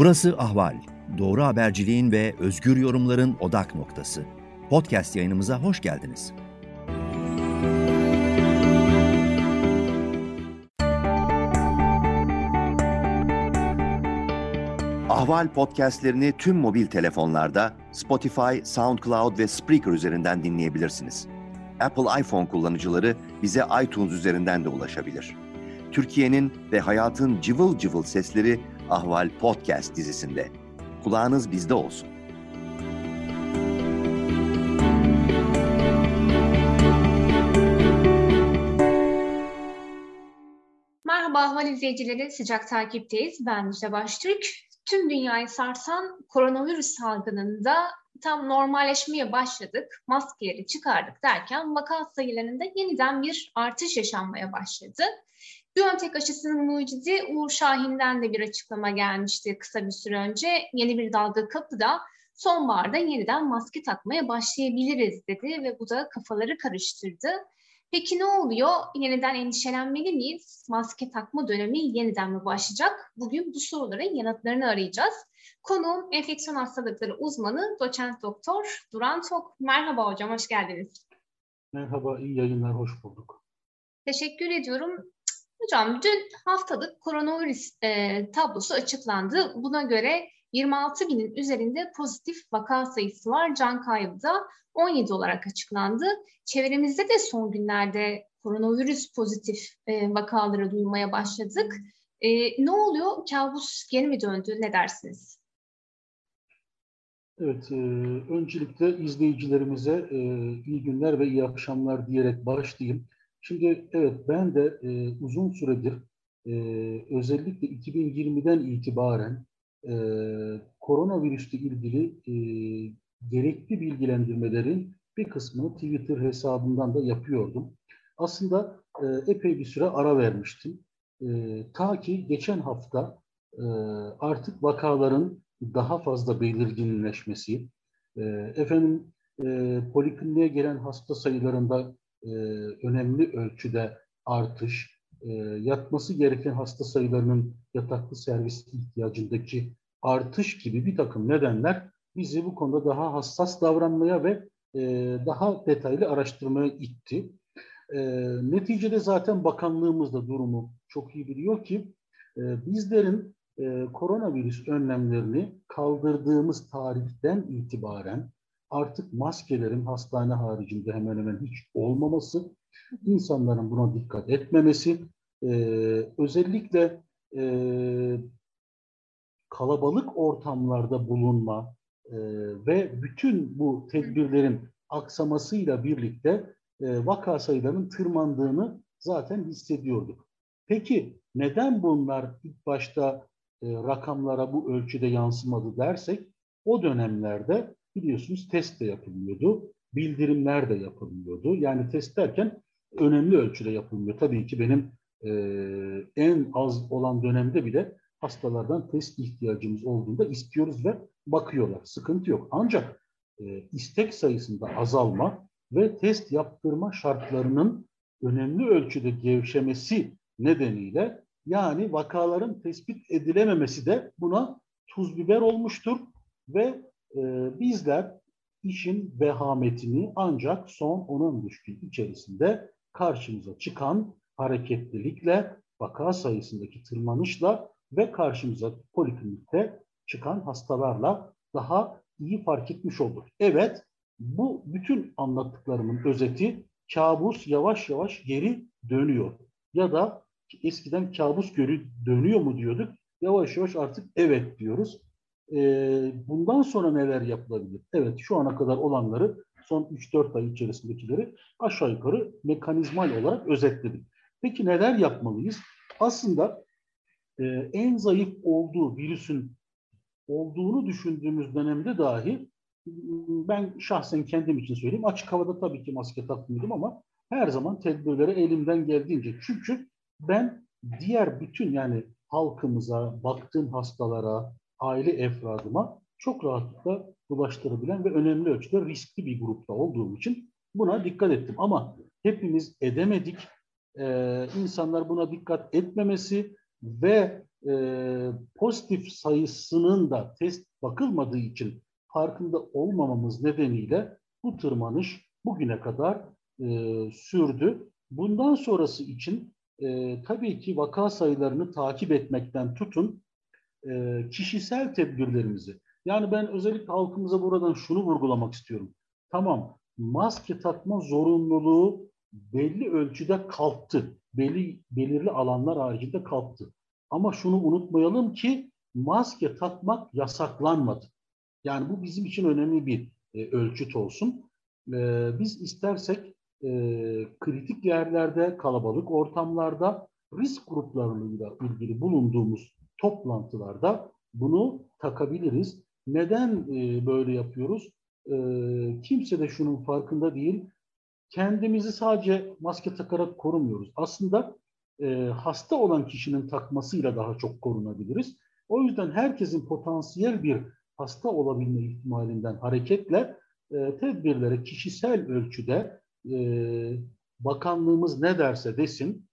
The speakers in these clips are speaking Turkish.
Burası Ahval, doğru haberciliğin ve özgür yorumların odak noktası. Podcast yayınımıza hoş geldiniz. Ahval podcastlerini tüm mobil telefonlarda Spotify, SoundCloud ve Spreaker üzerinden dinleyebilirsiniz. Apple iPhone kullanıcıları bize iTunes üzerinden de ulaşabilir. Türkiye'nin ve hayatın cıvıl cıvıl sesleri Ahval Podcast dizisinde. Kulağınız bizde olsun. Merhaba Ahval izleyicileri, sıcak takipteyiz. Ben Zabaş Türk. Tüm dünyayı sarsan koronavirüs salgınında tam normalleşmeye başladık, maskeleri çıkardık derken vaka sayılarında yeniden bir artış yaşanmaya başladı. BioNTech aşısının mucidi Uğur Şahin'den de bir açıklama gelmişti kısa bir süre önce. Yeni bir dalga kapıda, sonbaharda yeniden maske takmaya başlayabiliriz dedi ve bu da kafaları karıştırdı. Peki ne oluyor? Yeniden endişelenmeli miyiz? Maske takma dönemi yeniden mi başlayacak? Bugün bu soruların yanıtlarını arayacağız. Konuğum enfeksiyon hastalıkları uzmanı doçent doktor Duran Tok. Merhaba hocam, hoş geldiniz. Merhaba, iyi yayınlar, hoş bulduk. Teşekkür ediyorum. Hocam dün haftalık koronavirüs tablosu açıklandı. Buna göre 26 binin üzerinde pozitif vaka sayısı var. Can kaybı da 17 olarak açıklandı. Çevremizde de son günlerde koronavirüs pozitif vakaları duymaya başladık. Ne oluyor? Kabus geri mi döndü? Ne dersiniz? Evet, öncelikle izleyicilerimize iyi günler ve iyi akşamlar diyerek başlayayım. Şimdi evet, ben de uzun süredir özellikle 2020'den itibaren koronavirüsle ilgili gerekli bilgilendirmelerin bir kısmını Twitter hesabından da yapıyordum. Aslında epey bir süre ara vermiştim. Ta ki geçen hafta artık vakaların daha fazla belirginleşmesi, polikliniğe gelen hasta sayılarında önemli ölçüde artış, yatması gereken hasta sayılarının yataklı servis ihtiyacındaki artış gibi bir takım nedenler bizi bu konuda daha hassas davranmaya ve daha detaylı araştırmaya itti. Neticede zaten bakanlığımız da durumu çok iyi biliyor ki bizlerin koronavirüs önlemlerini kaldırdığımız tarihten itibaren artık maskelerin hastane haricinde hemen hemen hiç olmaması, insanların buna dikkat etmemesi, özellikle kalabalık ortamlarda bulunma ve bütün bu tedbirlerin aksamasıyla birlikte vaka sayılarının tırmandığını zaten hissediyorduk. Peki neden bunlar ilk başta rakamlara bu ölçüde yansımadı dersek, o dönemlerde biliyorsunuz test de yapılmıyordu, bildirimler de yapılmıyordu. Yani test derken önemli ölçüde yapılmıyor. Tabii ki benim en az olan dönemde bile hastalardan test ihtiyacımız olduğunda istiyoruz ve bakıyorlar. Sıkıntı yok. Ancak istek sayısında azalma ve test yaptırma şartlarının önemli ölçüde gevşemesi nedeniyle, yani vakaların tespit edilememesi de buna tuz biber olmuştur ve bizler işin vehametini ancak son 10-15 gün içerisinde karşımıza çıkan hareketlilikle, vaka sayısındaki tırmanışla ve karşımıza poliklinikte çıkan hastalarla daha iyi fark etmiş olduk. Evet, bu bütün anlattıklarımın özeti, kabus yavaş yavaş geri dönüyor. Ya da eskiden kabus geri dönüyor mu diyorduk, yavaş yavaş artık evet diyoruz. Bundan sonra neler yapılabilir? Evet, şu ana kadar olanları, son 3-4 ay içerisindekileri aşağı yukarı mekanizmal olarak özetledik. Peki neler yapmalıyız? Aslında en zayıf olduğu virüsün olduğunu düşündüğümüz dönemde dahi, ben şahsen kendim için söyleyeyim, açık havada tabii ki maske takmıyordum ama her zaman tedbirlere elimden geldiğince, çünkü ben diğer bütün, yani halkımıza, baktığım hastalara, aile efradıma çok rahatlıkla bulaştırabilen ve önemli ölçüde riskli bir grupta olduğum için buna dikkat ettim. Ama hepimiz edemedik. İnsanlar buna dikkat etmemesi ve pozitif sayısının da test bakılmadığı için farkında olmamamız nedeniyle bu tırmanış bugüne kadar sürdü. Bundan sonrası için tabii ki vaka sayılarını takip etmekten tutun kişisel tedbirlerimizi. Yani ben özellikle halkımıza buradan şunu vurgulamak istiyorum. Tamam, maske takma zorunluluğu belli ölçüde kalktı. Belirli alanlar haricinde kalktı. Ama şunu unutmayalım ki maske takmak yasaklanmadı. Yani bu bizim için önemli bir ölçüt olsun. Biz istersek kritik yerlerde, kalabalık ortamlarda, risk gruplarıyla ilgili bulunduğumuz toplantılarda bunu takabiliriz. Neden böyle yapıyoruz? Kimse de şunun farkında değil. Kendimizi sadece maske takarak korumuyoruz. Aslında hasta olan kişinin takmasıyla daha çok korunabiliriz. O yüzden herkesin potansiyel bir hasta olabilme ihtimalinden hareketle tedbirlere kişisel ölçüde bakanlığımız ne derse desin,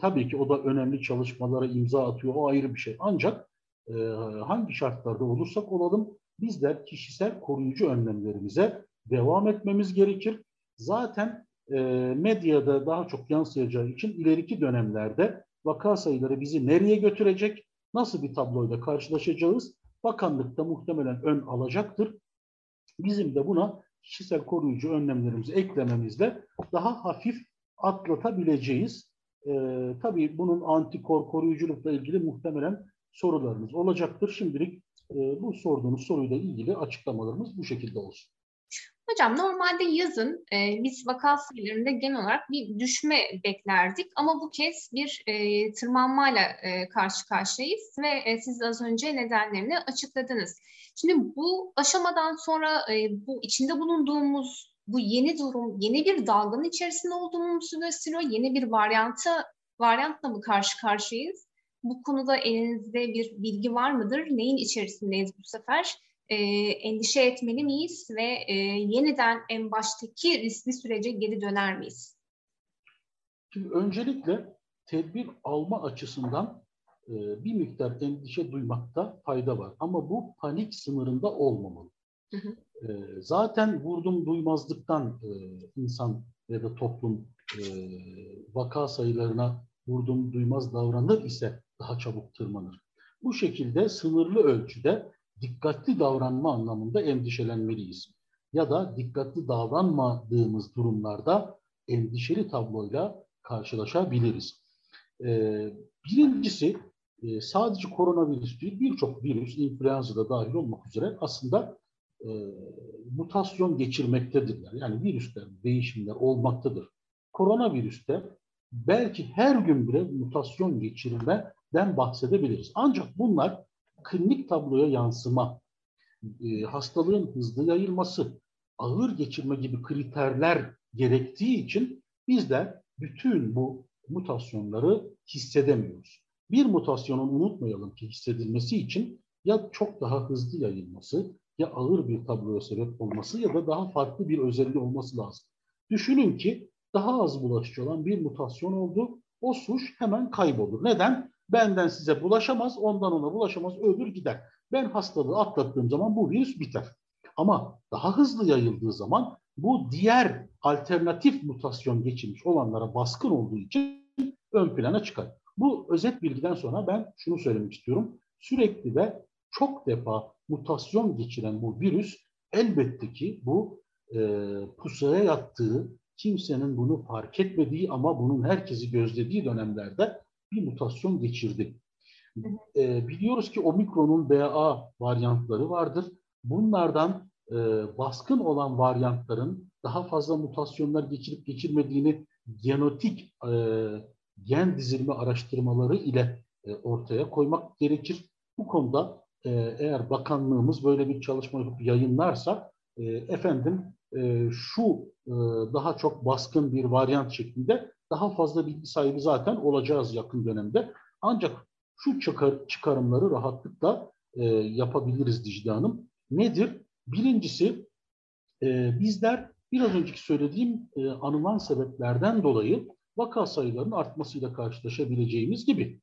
tabii ki o da önemli çalışmalara imza atıyor, o ayrı bir şey. Ancak hangi şartlarda olursak olalım bizler kişisel koruyucu önlemlerimize devam etmemiz gerekir. Zaten medyada daha çok yansıyacağı için ileriki dönemlerde vaka sayıları bizi nereye götürecek, nasıl bir tabloyla karşılaşacağız, bakanlık da muhtemelen ön alacaktır. Bizim de buna kişisel koruyucu önlemlerimizi eklememizle daha hafif atlatabileceğiz. Tabii bunun antikor koruyuculukla ilgili muhtemelen sorularımız olacaktır. Şimdilik bu sorduğunuz soruyla ilgili açıklamalarımız bu şekilde olsun. Hocam, normalde yazın biz vaka sayılarında genel olarak bir düşme beklerdik ama bu kez bir tırmanmayla karşı karşıyayız ve siz az önce nedenlerini açıkladınız. Şimdi bu aşamadan sonra bu içinde bulunduğumuz bu yeni durum yeni bir dalganın içerisinde olduğumuzu gösteriyor. Yeni bir varyantla mı karşı karşıyayız? Bu konuda elinizde bir bilgi var mıdır? Neyin içerisindeyiz bu sefer? Endişe etmeli miyiz ve yeniden en baştaki riskli sürece geri döner miyiz? Şimdi öncelikle tedbir alma açısından bir miktar endişe duymakta fayda var. Ama bu panik sınırında olmamalı. Hı hı. Zaten vurdum duymazlıktan insan ya da toplum vaka sayılarına vurdum duymaz davranır ise daha çabuk tırmanır. Bu şekilde sınırlı ölçüde dikkatli davranma anlamında endişelenmeliyiz. Ya da dikkatli davranmadığımız durumlarda endişeli tabloyla karşılaşabiliriz. Birincisi sadece koronavirüs değil, birçok virüs, influenza da dahil olmak üzere aslında mutasyon geçirmektedirler. Yani virüsler, değişimler olmaktadır. Koronavirüste belki her gün bile mutasyon geçirmeden bahsedebiliriz. Ancak bunlar klinik tabloya yansıma, hastalığın hızlı yayılması, ağır geçirme gibi kriterler gerektiği için bizler bütün bu mutasyonları hissedemiyoruz. Bir mutasyonun unutmayalım ki hissedilmesi için ya çok daha hızlı yayılması, ya ağır bir tabloya sebep olması ya da daha farklı bir özelliği olması lazım. Düşünün ki daha az bulaşıcı olan bir mutasyon oldu, o suç hemen kaybolur. Neden? Benden size bulaşamaz, ondan ona bulaşamaz, ölür gider. Ben hastalığı atlattığım zaman bu virüs biter. Ama daha hızlı yayıldığı zaman bu diğer alternatif mutasyon geçirmiş olanlara baskın olduğu için ön plana çıkar. Bu özet bilgiden sonra ben şunu söylemek istiyorum. Sürekli ve çok defa mutasyon geçiren bu virüs elbette ki bu pusuya yattığı, kimsenin bunu fark etmediği ama bunun herkesi gözlediği dönemlerde bir mutasyon geçirdi. Biliyoruz ki Omikron'un BA varyantları vardır. Bunlardan baskın olan varyantların daha fazla mutasyonlar geçirip geçirmediğini genotik gen dizilimi araştırmaları ile ortaya koymak gerekir. Bu konuda eğer bakanlığımız böyle bir çalışma yapıp yayınlarsa daha çok baskın bir varyant şeklinde daha fazla bilgi sahibi zaten olacağız yakın dönemde. Ancak şu çıkarımları rahatlıkla yapabiliriz Dicle Hanım. Nedir? Birincisi bizler biraz önceki söylediğim anılan sebeplerden dolayı vaka sayılarının artmasıyla karşılaşabileceğimiz gibi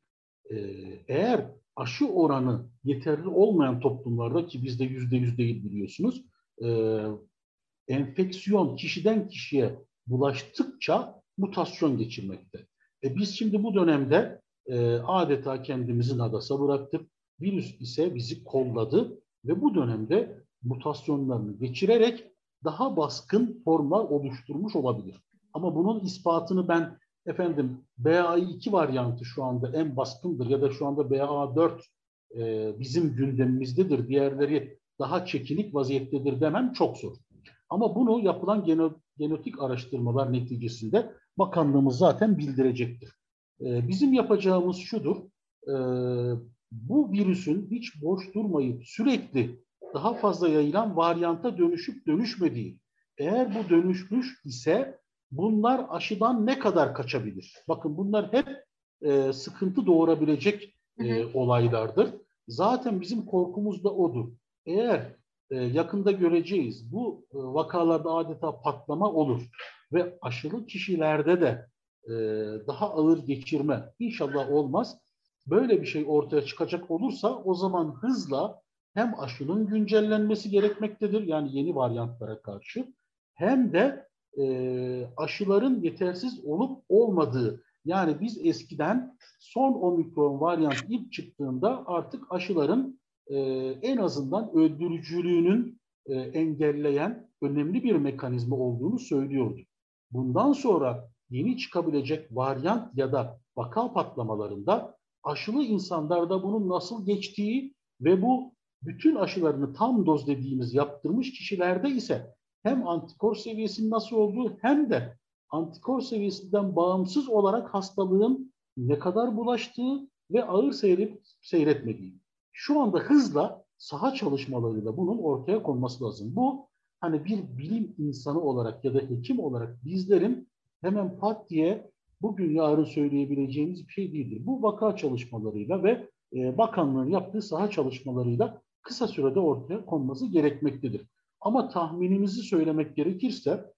eğer aşı oranı yeterli olmayan toplumlarda, ki bizde %100 değil biliyorsunuz, enfeksiyon kişiden kişiye bulaştıkça mutasyon geçirmekte. Biz şimdi bu dönemde adeta kendimizi nadasa bıraktık. Virüs ise bizi kolladı ve bu dönemde mutasyonlarını geçirerek daha baskın formlar oluşturmuş olabilir. Ama bunun ispatını ben BA2 varyantı şu anda en baskındır ya da şu anda BA4 bizim gündemimizdedir, diğerleri daha çekinik vaziyettedir demem çok zor. Ama bunu yapılan genetik araştırmalar neticesinde bakanlığımız zaten bildirecektir. Bizim yapacağımız şudur, bu virüsün hiç boş durmayıp sürekli daha fazla yayılan varyanta dönüşüp dönüşmediği, eğer bu dönüşmüş ise bunlar aşıdan ne kadar kaçabilir? Bakın bunlar hep sıkıntı doğurabilecek olaylardır. Zaten bizim korkumuz da odur. Eğer yakında göreceğiz, bu vakalarda adeta patlama olur ve aşılı kişilerde de daha ağır geçirme inşallah olmaz. Böyle bir şey ortaya çıkacak olursa o zaman hızla hem aşının güncellenmesi gerekmektedir, yani yeni varyantlara karşı, hem de aşıların yetersiz olup olmadığı, yani biz eskiden son Omikron varyant ilk çıktığında artık aşıların en azından öldürücülüğünün engelleyen önemli bir mekanizma olduğunu söylüyordu. Bundan sonra yeni çıkabilecek varyant ya da vaka patlamalarında aşılı insanlarda bunun nasıl geçtiği ve bu bütün aşılarını tam doz dediğimiz yaptırmış kişilerde ise hem antikor seviyesinin nasıl olduğu hem de antikor seviyesinden bağımsız olarak hastalığın ne kadar bulaştığı ve ağır seyredip seyretmediği. Şu anda hızla saha çalışmalarıyla bunun ortaya konması lazım. Bu hani bir bilim insanı olarak ya da hekim olarak bizlerin hemen pat diye bugün yarın söyleyebileceğimiz bir şey değildir. Bu vaka çalışmalarıyla ve bakanlığın yaptığı saha çalışmalarıyla kısa sürede ortaya konması gerekmektedir. Ama tahminimizi söylemek gerekirse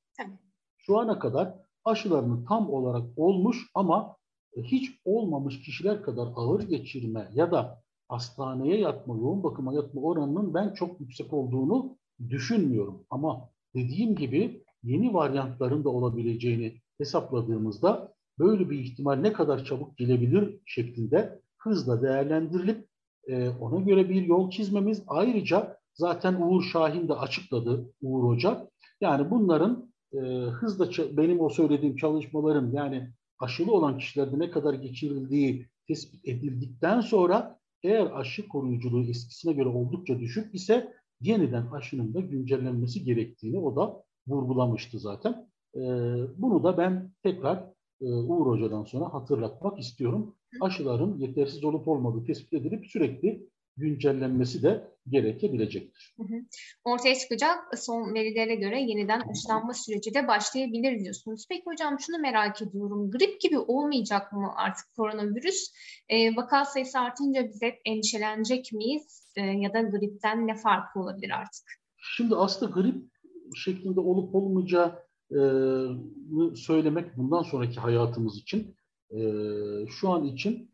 şu ana kadar aşılarının tam olarak olmuş ama hiç olmamış kişiler kadar ağır geçirme ya da hastaneye yatma, yoğun bakıma yatma oranının ben çok yüksek olduğunu düşünmüyorum. Ama dediğim gibi yeni varyantların da olabileceğini hesapladığımızda böyle bir ihtimal ne kadar çabuk gelebilir şeklinde hızla değerlendirilip ona göre bir yol çizmemiz. Ayrıca zaten Uğur Şahin de açıkladı, Uğur Hoca. Yani bunların hızla benim o söylediğim çalışmaların, yani aşılı olan kişilerde ne kadar geçirildiği tespit edildikten sonra eğer aşı koruyuculuğu eskisine göre oldukça düşük ise yeniden aşının da güncellenmesi gerektiğini o da vurgulamıştı zaten. Bunu da ben tekrar Uğur Hoca'dan sonra hatırlatmak istiyorum. Aşıların yetersiz olup olmadığı tespit edilip sürekli güncellenmesi de gerekebilecektir. Ortaya çıkacak son verilere göre yeniden aşılanma süreci de başlayabilir diyorsunuz. Peki hocam şunu merak ediyorum. Grip gibi olmayacak mı artık koronavirüs? Vaka sayısı artınca biz hep endişelenecek miyiz? Ya da gripten ne farkı olabilir artık? Şimdi aslında grip şeklinde olup olmayacağı söylemek bundan sonraki hayatımız için şu an için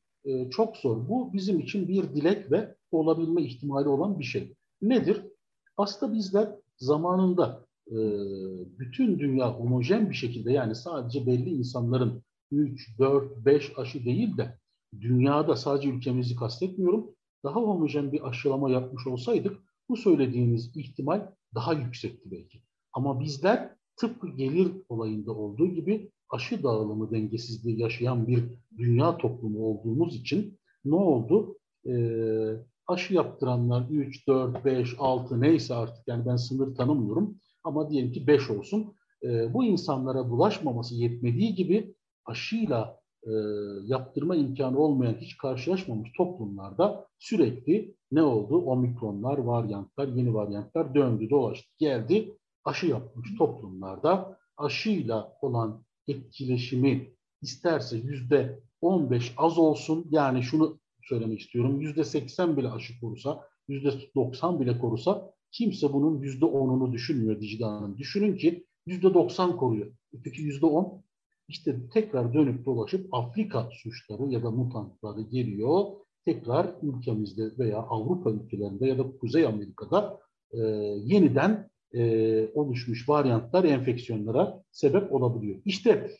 çok zor. Bu bizim için bir dilek ve olabilme ihtimali olan bir şey. Nedir? Aslında bizler zamanında bütün dünya homojen bir şekilde, yani sadece belli insanların 3, 4, 5 aşı değil de dünyada, sadece ülkemizi kastetmiyorum, daha homojen bir aşılama yapmış olsaydık bu söylediğimiz ihtimal daha yüksekti belki. Ama bizler tıpkı gelir olayında olduğu gibi aşı dağılımı dengesizliği yaşayan bir dünya toplumu olduğumuz için ne oldu? Aşı yaptıranlar 3, 4, 5, 6 neyse artık, yani ben sınır tanımıyorum ama diyelim ki 5 olsun. Bu insanlara bulaşmaması yetmediği gibi aşıyla yaptırma imkanı olmayan, hiç karşılaşmamış toplumlarda sürekli ne oldu? Omikronlar, varyantlar, yeni varyantlar döndü, dolaştı, geldi. Aşı yapmış toplumlarda aşıyla olan etkileşimi isterse %15 az olsun, yani şunu söylemek istiyorum, %80 bile aşı korusa, %90 bile korusa kimse bunun %10'unu düşünmüyor Dicle Hanım. Düşünün ki %90 koruyor. Peki %10? İşte tekrar dönüp dolaşıp Afrika suçları ya da mutantları geliyor. Tekrar ülkemizde veya Avrupa ülkelerinde ya da Kuzey Amerika'da yeniden oluşmuş varyantlar enfeksiyonlara sebep olabiliyor. İşte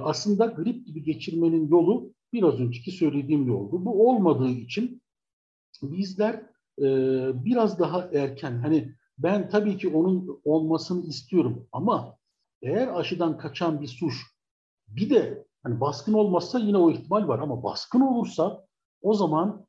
aslında grip gibi geçirmenin yolu biraz önceki söylediğim yoldu. Bu olmadığı için bizler biraz daha erken, hani ben tabii ki onun olmasını istiyorum ama eğer aşıdan kaçan bir suç, bir de hani baskın olmazsa yine o ihtimal var ama baskın olursa o zaman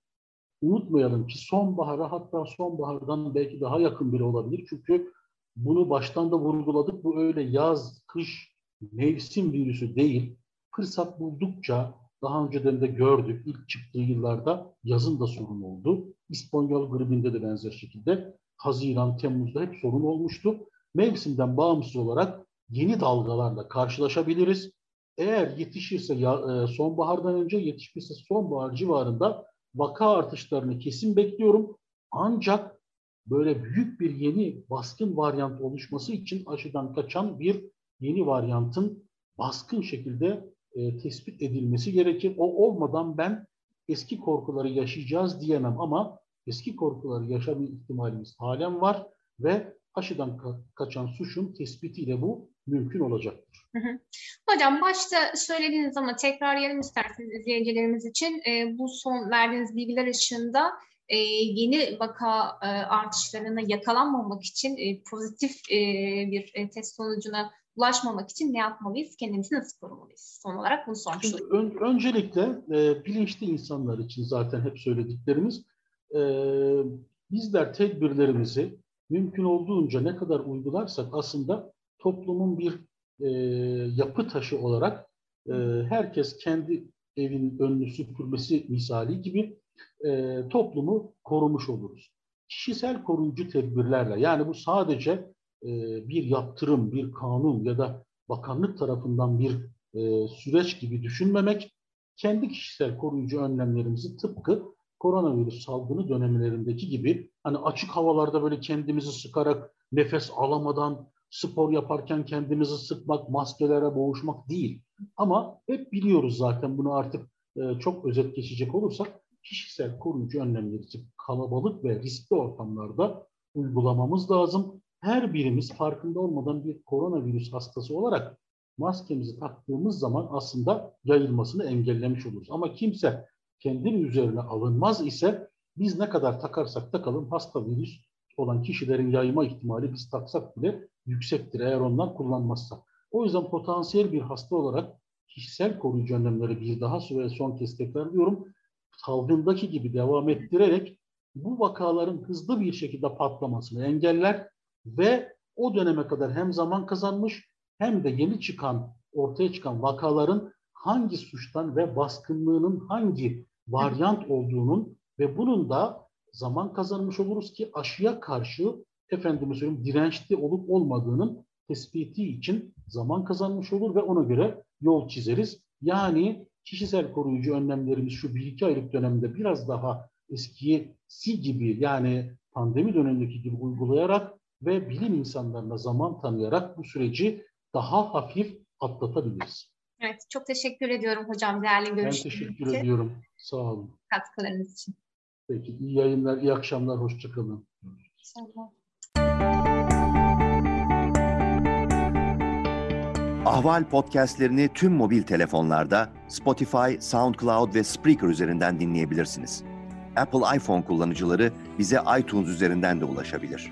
unutmayalım ki sonbahara, hatta sonbahardan belki daha yakın bile olabilir. Çünkü bunu baştan da vurguladık. Bu öyle yaz, kış, mevsim virüsü değil. Fırsat buldukça, daha önceden de gördük, ilk çıktığı yıllarda yazın da sorun oldu. İspanyol gribinde de benzer şekilde Haziran, Temmuz'da hep sorun olmuştu. Mevsimden bağımsız olarak yeni dalgalarla karşılaşabiliriz. Eğer yetişirse sonbahardan önce, yetişmezse sonbahar civarında vaka artışlarını kesin bekliyorum. Ancak böyle büyük bir yeni baskın varyant oluşması için aşıdan kaçan bir yeni varyantın baskın şekilde tespit edilmesi gerekir. O olmadan ben eski korkuları yaşayacağız diyemem ama eski korkuları yaşama ihtimalimiz halen var ve aşıdan kaçan suçun tespitiyle bu mümkün olacaktır. Hı hı. Hocam başta söylediğiniz ama tekrarlayalım isterseniz izleyicilerimiz için. Bu son verdiğiniz bilgiler ışığında yeni vaka artışlarına yakalanmamak için pozitif bir test sonucuna ulaşmamak için ne yapmalıyız? Kendimizi nasıl korumalıyız? Son olarak bunu sormuş olduk. Öncelikle bilinçli insanlar için zaten hep söylediklerimiz, bizler tedbirlerimizi mümkün olduğunca ne kadar uygularsak aslında toplumun bir yapı taşı olarak herkes kendi evin önünü süpürmesi misali gibi toplumu korumuş oluruz. Kişisel koruyucu tedbirlerle, yani bu sadece bir yaptırım, bir kanun ya da bakanlık tarafından bir süreç gibi düşünmemek, kendi kişisel koruyucu önlemlerimizi tıpkı koronavirüs salgını dönemlerindeki gibi, hani açık havalarda böyle kendimizi sıkarak, nefes alamadan, spor yaparken kendimizi sıkmak, maskelere boğuşmak değil. Ama hep biliyoruz zaten bunu artık, çok özet geçecek olursak, kişisel koruyucu önlemleri kalabalık ve riskli ortamlarda uygulamamız lazım. Her birimiz farkında olmadan bir koronavirüs hastası olarak maskemizi taktığımız zaman aslında yayılmasını engellemiş oluruz. Ama kimse kendini üzerine alınmaz ise biz ne kadar takarsak takalım hasta virüs olan kişilerin yayma ihtimali biz taksak bile yüksektir eğer ondan kullanmazsak. O yüzden potansiyel bir hasta olarak kişisel koruyucu önlemleri bir daha son kez tekrarlıyorum. Salgındaki gibi devam ettirerek bu vakaların hızlı bir şekilde patlamasını engeller ve o döneme kadar hem zaman kazanmış hem de yeni çıkan, ortaya çıkan vakaların hangi suçtan ve baskınlığının hangi varyant olduğunun ve bunun da zaman kazanmış oluruz ki aşıya karşı dirençli olup olmadığının tespiti için zaman kazanmış olur ve ona göre yol çizeriz. Yani kişisel koruyucu önlemlerimiz şu 1-2 aylık dönemde biraz daha eskisi gibi, yani pandemi dönemindeki gibi uygulayarak ve bilim insanlarına zaman tanıyarak bu süreci daha hafif atlatabiliriz. Evet, çok teşekkür ediyorum hocam değerli görüşleriniz için. Ben teşekkür ediyorum. Sağ olun. Katkılarınız için. Peki, iyi yayınlar, iyi akşamlar, hoşçakalın. Ahval podcastlerini tüm mobil telefonlarda Spotify, SoundCloud ve Spreaker üzerinden dinleyebilirsiniz. Apple iPhone kullanıcıları bize iTunes üzerinden de ulaşabilir.